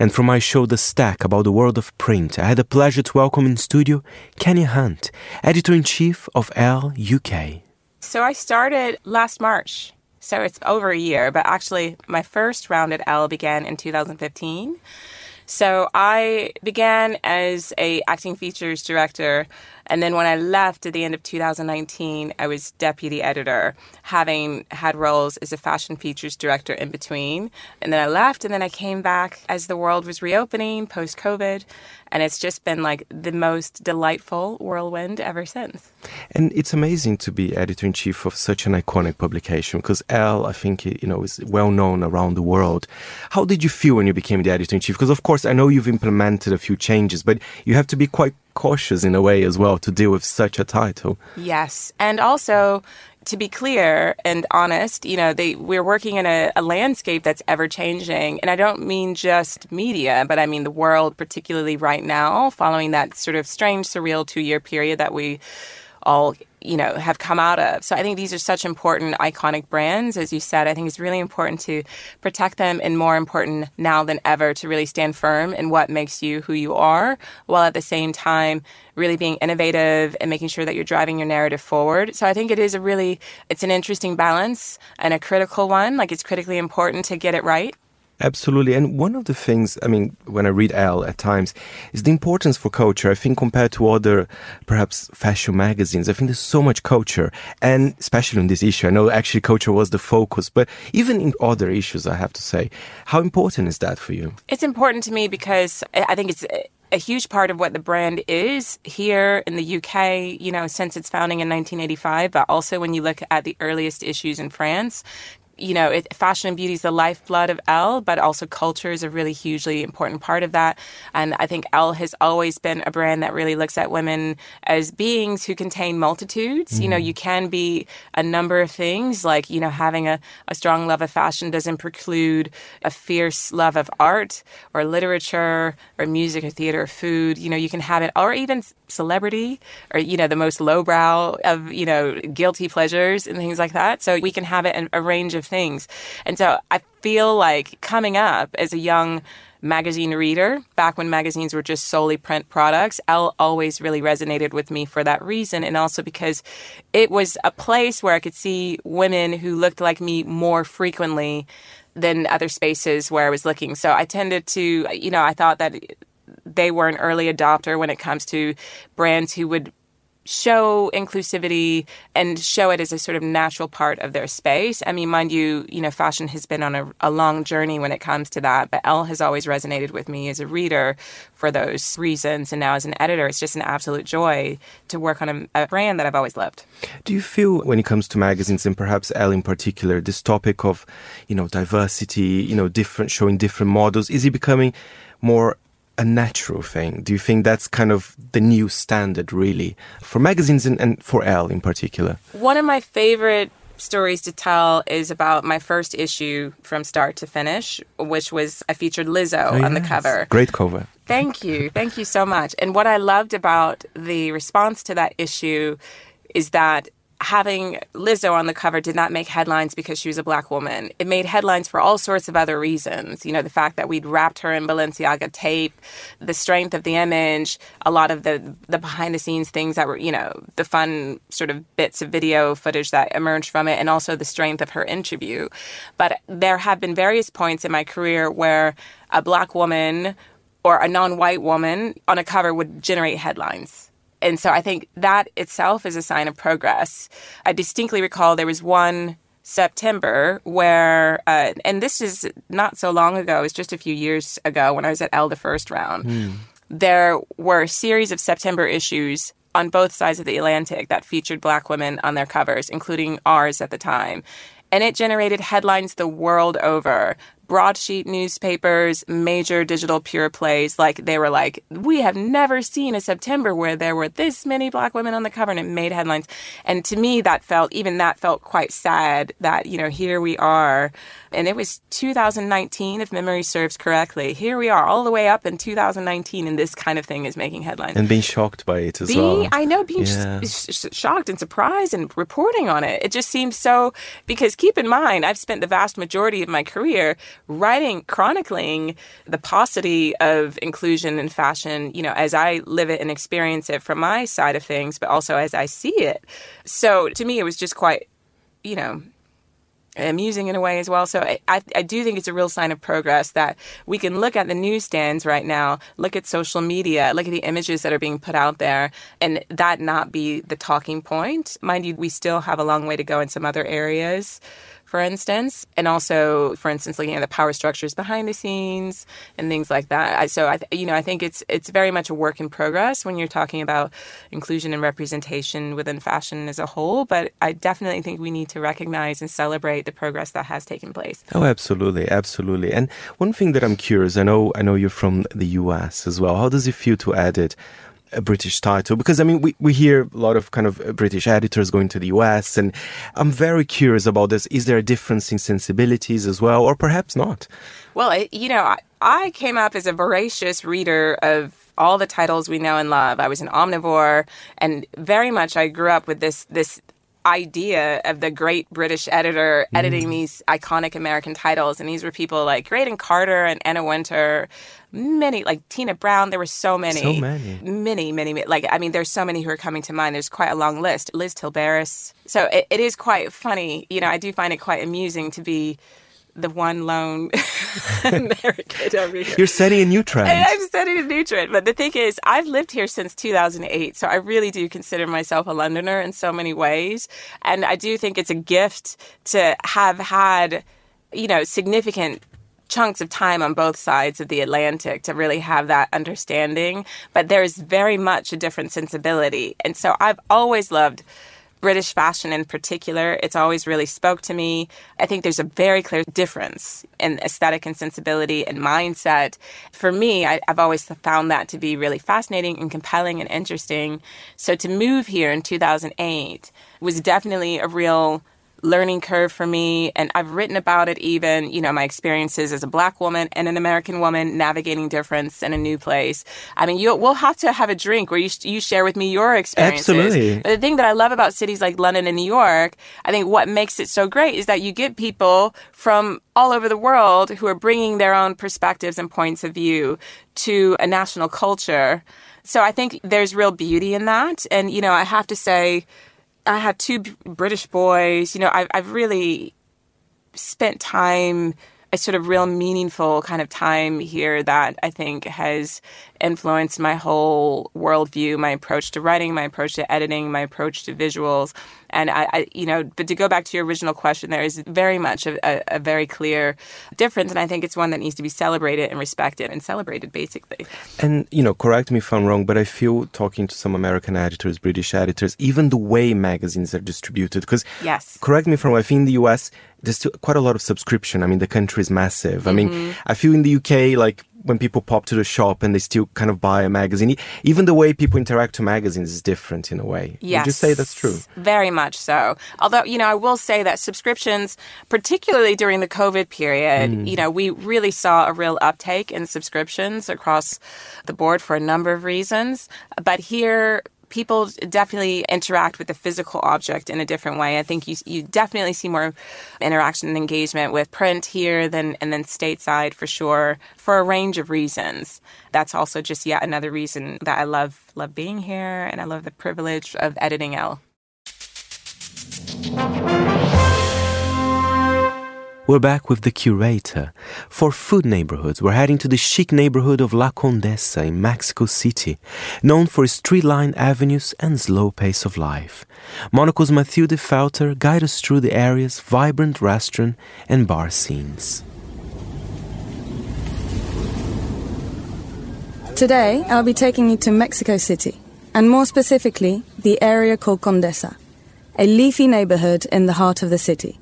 And from my show The Stack about the world of print, I had the pleasure to welcome in studio Kenny Hunt, editor-in-chief of Elle U K. So I started last March, so it's over a year, but actually my first round at Elle began in two thousand fifteen. So I began as a acting features director, and then when I left at the end of two thousand nineteen, I was deputy editor, having had roles as a fashion features director in between. And then I left, and then I came back as the world was reopening post-COVID, and it's just been like the most delightful whirlwind ever since. And it's amazing to be editor-in-chief of such an iconic publication, because Elle, I think, you know, is well-known around the world. How did you feel when you became the editor-in-chief? Because, of course, I know you've implemented a few changes, but you have to be quite cautious in a way as well to deal with such a title. Yes. And also, to be clear and honest, you know, they, we're working in a, a landscape that's ever changing. And I don't mean just media, but I mean the world, particularly right now, following that sort of strange, surreal two-year period that we all, you know, have come out of. So I think these are such important, iconic brands. As you said, I think it's really important to protect them, and more important now than ever to really stand firm in what makes you who you are, while at the same time really being innovative and making sure that you're driving your narrative forward. So I think it is a really, it's an interesting balance and a critical one. Like, it's critically important to get it right. Absolutely. And one of the things, I mean, when I read Elle at times, is the importance for culture. I think compared to other, perhaps, fashion magazines, I think there's so much culture, and especially on this issue. I know actually culture was the focus, but even in other issues, I have to say, how important is that for you? It's important to me because I think it's a huge part of what the brand is here in the U K, you know, since its founding in nineteen eighty-five, but also when you look at the earliest issues in France. You know, it, fashion and beauty is the lifeblood of Elle, but also culture is a really hugely important part of that. And I think Elle has always been a brand that really looks at women as beings who contain multitudes. Mm-hmm. You know, you can be a number of things, like, you know, having a, a strong love of fashion doesn't preclude a fierce love of art or literature or music or theater or food. You know, you can have it, or even celebrity, or, you know, the most lowbrow of, you know, guilty pleasures and things like that. So we can have it in a range of things. And so I feel like coming up as a young magazine reader, back when magazines were just solely print products, Elle always really resonated with me for that reason. And also because it was a place where I could see women who looked like me more frequently than other spaces where I was looking. So I tended to, you know, I thought that they were an early adopter when it comes to brands who would show inclusivity and show it as a sort of natural part of their space. I mean, mind you, you know, fashion has been on a, a long journey when it comes to that, but Elle has always resonated with me as a reader for those reasons. And now as an editor, it's just an absolute joy to work on a, a brand that I've always loved. Do you feel when it comes to magazines, and perhaps Elle in particular, this topic of, you know, diversity, you know, different, showing different models, is it becoming more a natural thing? Do you think that's kind of the new standard, really, for magazines and, and for Elle in particular? One of my favorite stories to tell is about my first issue from start to finish, which was, I featured Lizzo oh, yes. on the cover. Great cover. Thank you. Thank you so much. And what I loved about the response to that issue is that having Lizzo on the cover did not make headlines because she was a black woman. It made headlines for all sorts of other reasons. You know, the fact that we'd wrapped her in Balenciaga tape, the strength of the image, a lot of the, the behind-the-scenes things that were, you know, the fun sort of bits of video footage that emerged from it, and also the strength of her interview. But there have been various points in my career where a black woman or a non-white woman on a cover would generate headlines. And so I think that itself is a sign of progress. I distinctly recall there was one September where, uh, and this is not so long ago, it's just a few years ago when I was at Elle the first round, mm. there were a series of September issues on both sides of the Atlantic that featured black women on their covers, including ours at the time. And it generated headlines the world over. Broadsheet newspapers, major digital pure plays, like they were like, we have never seen a September where there were this many black women on the cover, and it made headlines. And to me, that felt, even that felt quite sad that, you know, here we are. And it was two thousand nineteen, if memory serves correctly. Here we are all the way up in two thousand nineteen, and this kind of thing is making headlines. And being shocked by it as being, well. I know, being yeah. sh- sh- shocked and surprised and reporting on it. It just seems so, because keep in mind, I've spent the vast majority of my career writing, chronicling the paucity of inclusion in fashion, you know, as I live it and experience it from my side of things, but also as I see it. So to me, it was just quite, you know, amusing in a way as well. So I, I, I do think it's a real sign of progress that we can look at the newsstands right now, look at social media, look at the images that are being put out there, and that not be the talking point. Mind you, we still have a long way to go in some other areas, for instance, and also, for instance, looking at the power structures behind the scenes and things like that. I, so, I th- you know, I think it's it's very much a work in progress when you're talking about inclusion and representation within fashion as a whole. But I definitely think we need to recognize and celebrate the progress that has taken place. Oh, absolutely. Absolutely. And one thing that I'm curious, I know, I know you're from the U S as well. How does it feel to add it? A British title? Because, I mean, we, we hear a lot of kind of British editors going to the U S, and I'm very curious about this. Is there a difference in sensibilities as well, or perhaps not? Well, you know, I, I came up as a voracious reader of all the titles we know and love. I was an omnivore, and very much I grew up with this this idea of the great British editor mm. editing these iconic American titles. And these were people like Graydon Carter and Anna Wintour, many, like Tina Brown. There were so many. So many. Many, many, many. Like, I mean, there's so many who are coming to mind. There's quite a long list. Liz Tilberis. So it, it is quite funny. You know, I do find it quite amusing to be the one lone American over here. You're setting a new trend. And I'm setting a new trend. But the thing is, I've lived here since two thousand eight, so I really do consider myself a Londoner in so many ways. And I do think it's a gift to have had, you know, significant chunks of time on both sides of the Atlantic to really have that understanding. But there is very much a different sensibility. And so I've always loved British fashion in particular. It's always really spoke to me. I think there's a very clear difference in aesthetic and sensibility and mindset. For me, I, I've always found that to be really fascinating and compelling and interesting. So to move here in two thousand eight was definitely a real learning curve for me. And I've written about it even, you know, my experiences as a Black woman and an American woman navigating difference in a new place. I mean, you, we'll have to have a drink where you, you share with me your experiences. Absolutely. But the thing that I love about cities like London and New York, I think what makes it so great is that you get people from all over the world who are bringing their own perspectives and points of view to a national culture. So I think there's real beauty in that. And, you know, I have to say, I have two British boys. You know, I've, I've really spent time, a sort of real meaningful kind of time here that I think has influenced my whole worldview, my approach to writing, my approach to editing, my approach to visuals. And I, I you know, but to go back to your original question, there is very much a, a, a very clear difference. And I think it's one that needs to be celebrated and respected and celebrated, basically. And, you know, correct me if I'm wrong, but I feel talking to some American editors, British editors, even the way magazines are distributed, because yes. correct me if I'm wrong, I think in the U S, there's still quite a lot of subscription. I mean, the country is massive. Mm-hmm. I mean, I feel in the U K, like, when people pop to the shop and they still kind of buy a magazine. Even the way people interact with magazines is different in a way. Yes. Would you say that's true? Very much so. Although, you know, I will say that subscriptions, particularly during the COVID period, mm. you know, we really saw a real uptake in subscriptions across the board for a number of reasons. But here, people definitely interact with the physical object in a different way. I think you you definitely see more interaction and engagement with print here than and then stateside for sure, for a range of reasons. That's also just yet another reason that I love love being here, and I love the privilege of editing Elle. We're back with The Curator. For food neighborhoods, we're heading to the chic neighborhood of La Condesa in Mexico City, known for street-lined avenues and slow pace of life. Monaco's Mathilde Felter guides us through the area's vibrant restaurant and bar scenes. Today, I'll be taking you to Mexico City, and more specifically, the area called Condesa, a leafy neighborhood in the heart of the city.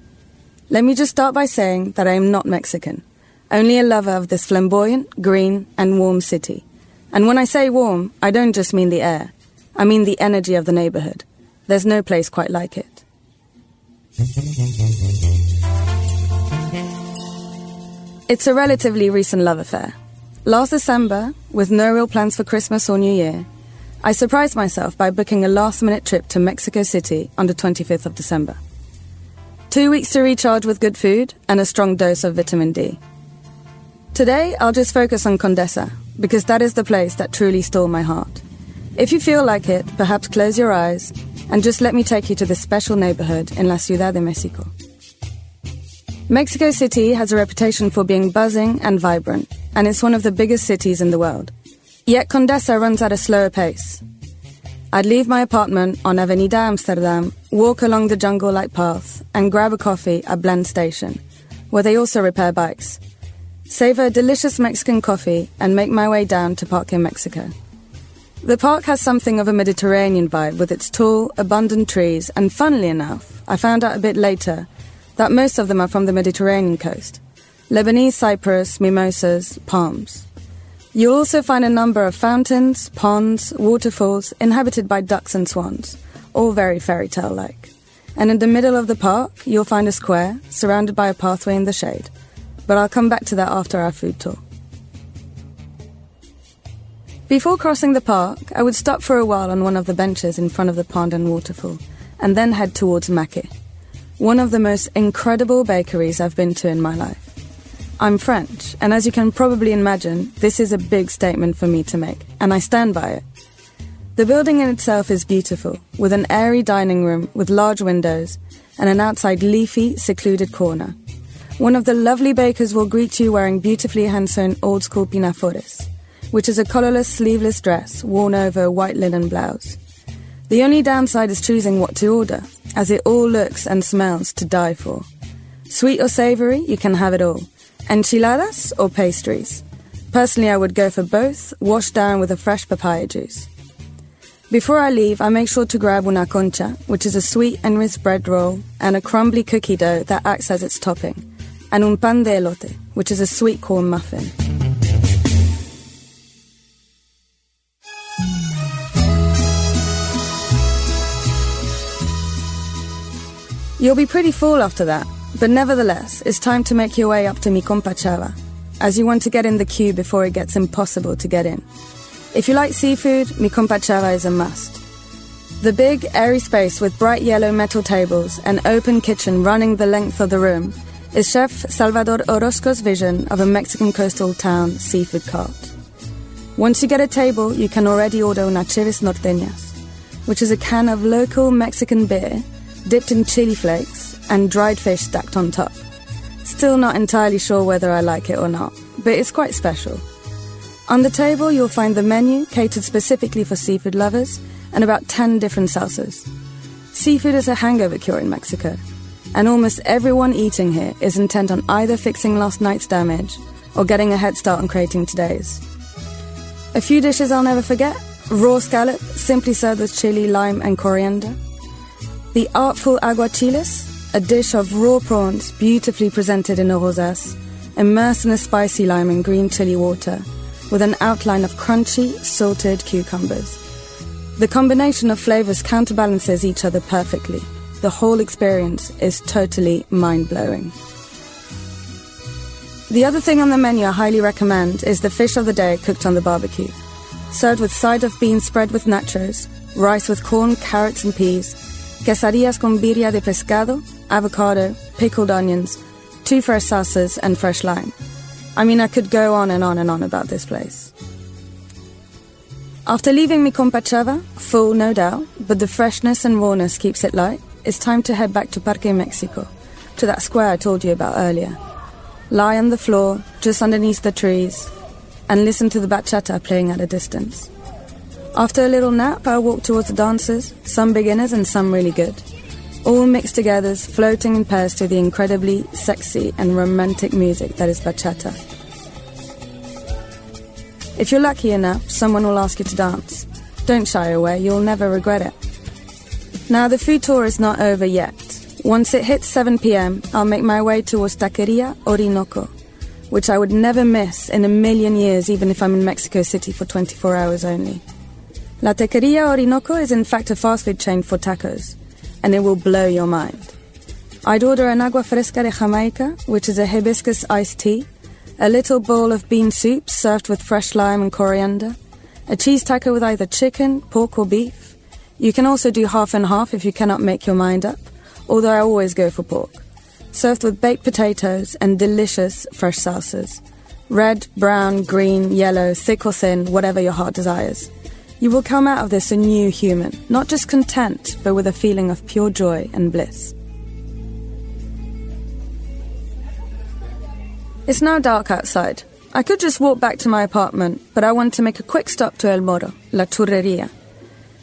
Let me just start by saying that I am not Mexican, only a lover of this flamboyant, green and warm city. And when I say warm, I don't just mean the air. I mean the energy of the neighborhood. There's no place quite like it. It's a relatively recent love affair. Last December, with no real plans for Christmas or New Year, I surprised myself by booking a last-minute trip to Mexico City on the twenty-fifth of December. Two weeks to recharge with good food and a strong dose of vitamin D. Today, I'll just focus on Condesa, because that is the place that truly stole my heart. If you feel like it, perhaps close your eyes and just let me take you to this special neighborhood in La Ciudad de Mexico. Mexico City has a reputation for being buzzing and vibrant, and it's one of the biggest cities in the world. Yet Condesa runs at a slower pace. I'd leave my apartment on Avenida Amsterdam, walk along the jungle-like path, and grab a coffee at Blend Station, where they also repair bikes. Savor a delicious Mexican coffee and make my way down to Parque Mexico. The park has something of a Mediterranean vibe with its tall, abundant trees, and funnily enough, I found out a bit later that most of them are from the Mediterranean coast. Lebanese cypress, mimosas, palms. You'll also find a number of fountains, ponds, waterfalls, inhabited by ducks and swans, all very fairy tale-like. And in the middle of the park, you'll find a square, surrounded by a pathway in the shade. But I'll come back to that after our food tour. Before crossing the park, I would stop for a while on one of the benches in front of the pond and waterfall, and then head towards Mackie, one of the most incredible bakeries I've been to in my life. I'm French, and as you can probably imagine, this is a big statement for me to make, and I stand by it. The building in itself is beautiful, with an airy dining room with large windows and an outside leafy, secluded corner. One of the lovely bakers will greet you wearing beautifully hand-sewn old-school pinafores, which is a collarless, sleeveless dress worn over a white linen blouse. The only downside is choosing what to order, as it all looks and smells to die for. Sweet or savoury, you can have it all. Enchiladas or pastries? Personally, I would go for both, washed down with a fresh papaya juice. Before I leave, I make sure to grab una concha, which is a sweet and enriched bread roll, and a crumbly cookie dough that acts as its topping, and un pan de elote, which is a sweet corn muffin. You'll be pretty full after that, but nevertheless, it's time to make your way up to Mi Compachava, as you want to get in the queue before it gets impossible to get in. If you like seafood, Mi Compachava is a must. The big, airy space with bright yellow metal tables and open kitchen running the length of the room is Chef Salvador Orozco's vision of a Mexican coastal town seafood cart. Once you get a table, you can already order unas cheves norteñas, which is a can of local Mexican beer dipped in chili flakes, and dried fish stacked on top. Still not entirely sure whether I like it or not, but it's quite special. On the table, you'll find the menu catered specifically for seafood lovers and about ten different salsas. Seafood is a hangover cure in Mexico, and almost everyone eating here is intent on either fixing last night's damage or getting a head start on creating today's. A few dishes I'll never forget: raw scallop, simply served with chili, lime, and coriander. The artful aguachiles, a dish of raw prawns beautifully presented in a rosas, immersed in a spicy lime and green chili water, with an outline of crunchy, salted cucumbers. The combination of flavors counterbalances each other perfectly. The whole experience is totally mind-blowing. The other thing on the menu I highly recommend is the fish of the day cooked on the barbecue, served with side of beans spread with nachos, rice with corn, carrots and peas, quesadillas con birria de pescado, avocado, pickled onions, two fresh salsas, and fresh lime. I mean, I could go on and on and on about this place. After leaving Mi Compachava, full no doubt, but the freshness and rawness keeps it light, it's time to head back to Parque Mexico, to that square I told you about earlier. Lie on the floor, just underneath the trees, and listen to the bachata playing at a distance. After a little nap, I walk towards the dancers, some beginners and some really good, all mixed together, floating in pairs to the incredibly sexy and romantic music that is bachata. If you're lucky enough, someone will ask you to dance. Don't shy away, you'll never regret it. Now, the food tour is not over yet. Once it hits seven p.m, I'll make my way towards Taqueria Orinoco, which I would never miss in a million years, even if I'm in Mexico City for twenty-four hours only. La Taqueria Orinoco is in fact a fast food chain for tacos, and it will blow your mind. I'd order an agua fresca de Jamaica, which is a hibiscus iced tea, a little bowl of bean soup served with fresh lime and coriander, a cheese taco with either chicken, pork or beef. You can also do half and half if you cannot make your mind up, although I always go for pork, served with baked potatoes and delicious fresh salsas. Red, brown, green, yellow, thick or thin, whatever your heart desires. You will come out of this a new human, not just content, but with a feeling of pure joy and bliss. It's now dark outside. I could just walk back to my apartment, but I want to make a quick stop to El Moro, La Churreria.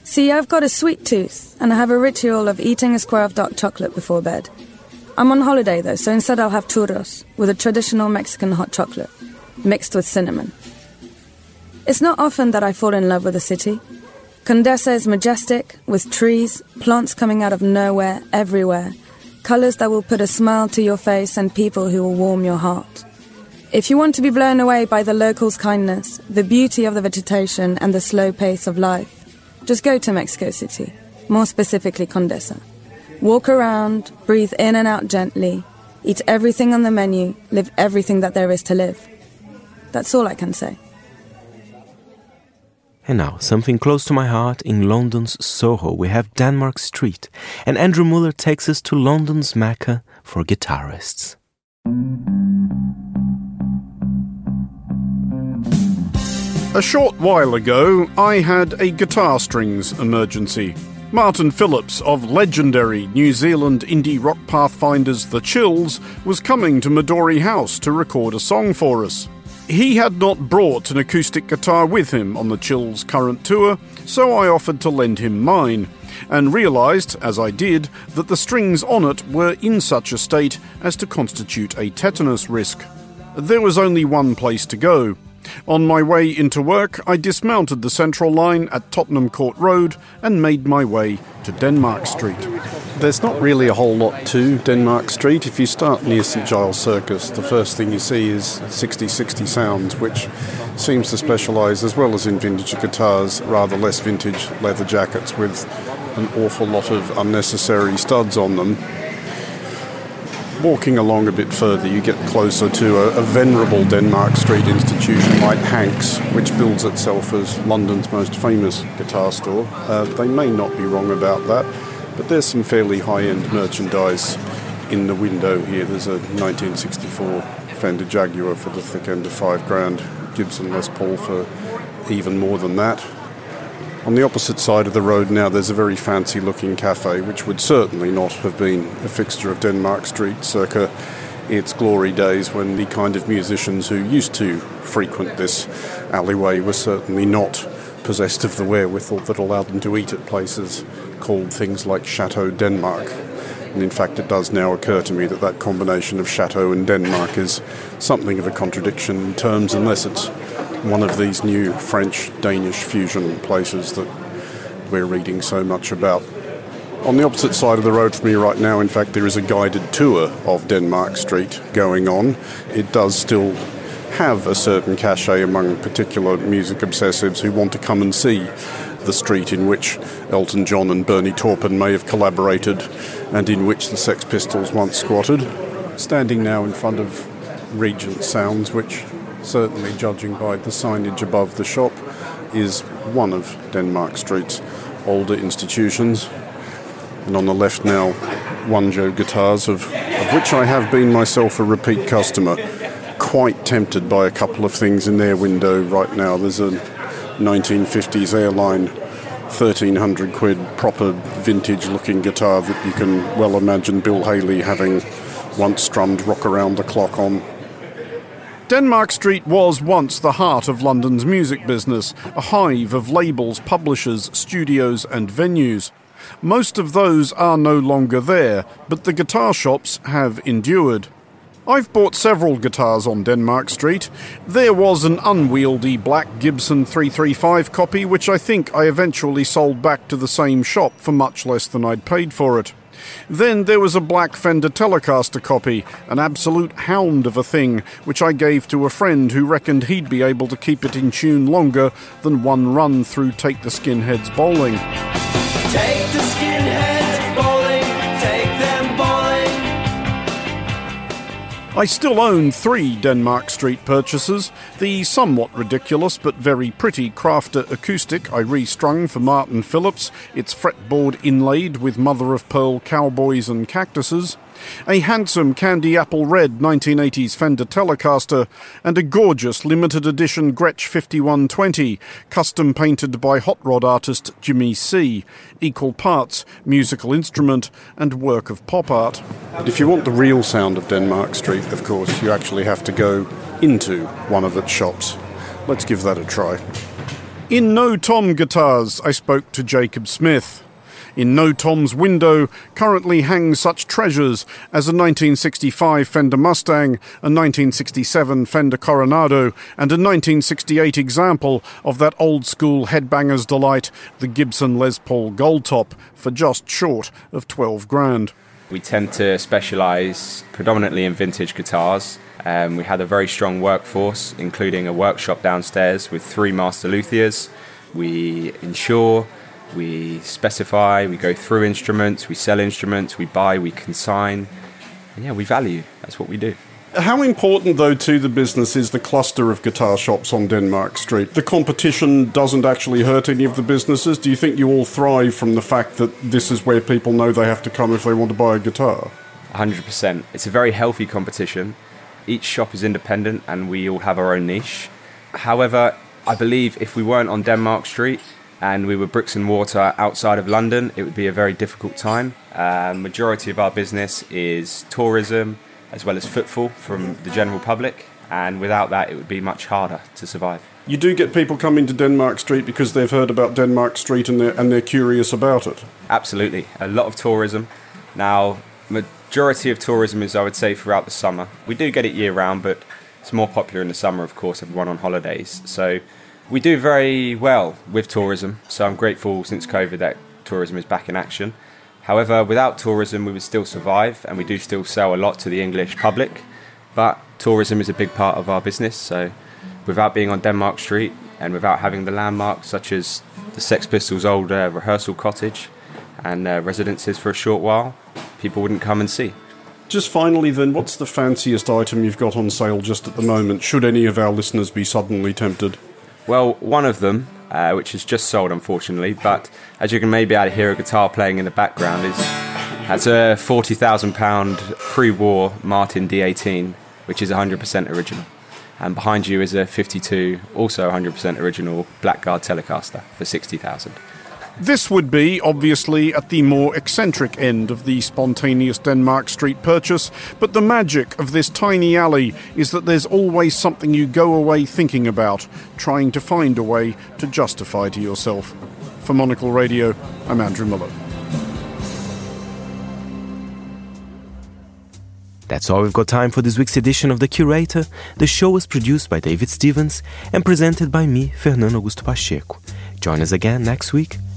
See, I've got a sweet tooth, and I have a ritual of eating a square of dark chocolate before bed. I'm on holiday, though, so instead I'll have churros, with a traditional Mexican hot chocolate, mixed with cinnamon. It's not often that I fall in love with a city. Condesa is majestic, with trees, plants coming out of nowhere, everywhere, colours that will put a smile to your face and people who will warm your heart. If you want to be blown away by the locals' kindness, the beauty of the vegetation and the slow pace of life, just go to Mexico City, more specifically Condesa. Walk around, breathe in and out gently, eat everything on the menu, live everything that there is to live. That's all I can say. And now, something close to my heart in London's Soho, we have Denmark Street, and Andrew Muller takes us to London's Mecca for guitarists. A short while ago, I had a guitar strings emergency. Martin Phillips of legendary New Zealand indie rock pathfinders The Chills was coming to Midori House to record a song for us. He had not brought an acoustic guitar with him on the Chills' current tour, so I offered to lend him mine, and realised, as I did, that the strings on it were in such a state as to constitute a tetanus risk. There was only one place to go. On my way into work, I dismounted the Central Line at Tottenham Court Road and made my way to Denmark Street. There's not really a whole lot to Denmark Street. If you start near St Giles Circus, the first thing you see is sixty sixty Sounds, which seems to specialise, as well as in vintage guitars, rather less vintage leather jackets with an awful lot of unnecessary studs on them. Walking along a bit further, you get closer to a, a venerable Denmark Street institution like Hanks, which bills itself as London's most famous guitar store. Uh, they may not be wrong about that, but there's some fairly high-end merchandise in the window here. There's a nineteen sixty-four Fender Jaguar for the thick end of five grand, Gibson Les Paul for even more than that. On the opposite side of the road now, there's a very fancy-looking cafe, which would certainly not have been a fixture of Denmark Street circa its glory days, when the kind of musicians who used to frequent this alleyway were certainly not possessed of the wherewithal that allowed them to eat at places called things like Chateau Denmark. And in fact, it does now occur to me that that combination of Chateau and Denmark is something of a contradiction in terms, unless it's one of these new French-Danish fusion places that we're reading so much about. On the opposite side of the road for me right now, in fact, there is a guided tour of Denmark Street going on. It does still have a certain cachet among particular music obsessives who want to come and see the street in which Elton John and Bernie Taupin may have collaborated, and in which the Sex Pistols once squatted. Standing now in front of Regent Sounds, which, certainly judging by the signage above the shop, is one of Denmark Street's older institutions. And on the left now, Wanjo Guitars, of, of which I have been myself a repeat customer. Quite tempted by a couple of things in their window right now. There's a nineteen fifties Airline thirteen hundred quid proper vintage looking guitar that you can well imagine Bill Haley having once strummed Rock Around the Clock on. Denmark Street was once the heart of London's music business, a hive of labels, publishers, studios and venues. Most of those are no longer there, but the guitar shops have endured. I've bought several guitars on Denmark Street. There was an unwieldy black Gibson three thirty-five copy, which I think I eventually sold back to the same shop for much less than I'd paid for it. Then there was a black Fender Telecaster copy, an absolute hound of a thing, which I gave to a friend who reckoned he'd be able to keep it in tune longer than one run through Take the Skinheads Bowling. Take the Skinheads Bowling, take them bowling. I still own three Denmark Street purchases: the somewhat ridiculous but very pretty Crafter acoustic I restrung for Martin Phillips, its fretboard inlaid with mother-of-pearl cowboys and cactuses. a handsome candy apple red nineteen eighties Fender Telecaster, and a gorgeous limited edition Gretsch fifty-one twenty, custom painted by hot rod artist Jimmy C, equal parts musical instrument and work of pop art. If you want the real sound of Denmark Street, of course, you actually have to go into one of its shops. Let's give that a try. In No Tom Guitars, I spoke to Jacob Smith. In No Tom's window currently hang such treasures as a nineteen sixty-five Fender Mustang, a nineteen sixty-seven Fender Coronado, and a nineteen sixty-eight example of that old-school headbanger's delight, the Gibson Les Paul Goldtop, for just short of twelve grand. We tend to specialise predominantly in vintage guitars. Um, we had a very strong workforce, including a workshop downstairs with three master luthiers. We insure, we specify, we go through instruments, we sell instruments, we buy, we consign. And yeah, we value. That's what we do. How important, though, to the business is the cluster of guitar shops on Denmark Street? The competition doesn't actually hurt any of the businesses. Do you think you all thrive from the fact that this is where people know they have to come if they want to buy a guitar? one hundred percent. It's a very healthy competition. Each shop is independent and we all have our own niche. However, I believe if we weren't on Denmark Street and we were bricks and mortar outside of London, it would be a very difficult time. Uh, majority of our business is tourism as well as footfall from the general public, and without that it would be much harder to survive. You do get people coming to Denmark Street because they've heard about Denmark Street and they're, and they're curious about it? Absolutely. A lot of tourism. Now, majority of tourism is, I would say, throughout the summer. We do get it year-round, but it's more popular in the summer, of course, everyone on holidays. So we do very well with tourism, so I'm grateful since COVID that tourism is back in action. However, without tourism, we would still survive, and we do still sell a lot to the English public, but tourism is a big part of our business, so without being on Denmark Street and without having the landmarks such as the Sex Pistols' old uh, rehearsal cottage and uh, residences for a short while, people wouldn't come and see. Just finally then, what's the fanciest item you've got on sale just at the moment, should any of our listeners be suddenly tempted? Well, one of them, uh, which is just sold unfortunately, but as you can maybe out hear a guitar playing in the background, is that's a forty thousand pounds pre-war Martin D eighteen, which is one hundred percent original. And behind you is a fifty-two, also one hundred percent original Blackguard Telecaster for sixty thousand pounds. This would be, obviously, at the more eccentric end of the spontaneous Denmark Street purchase, but the magic of this tiny alley is that there's always something you go away thinking about, trying to find a way to justify to yourself. For Monocle Radio, I'm Andrew Muller. That's all we've got time for this week's edition of The Curator. The show was produced by David Stevens and presented by me, Fernando Augusto Pacheco. Join us again next week.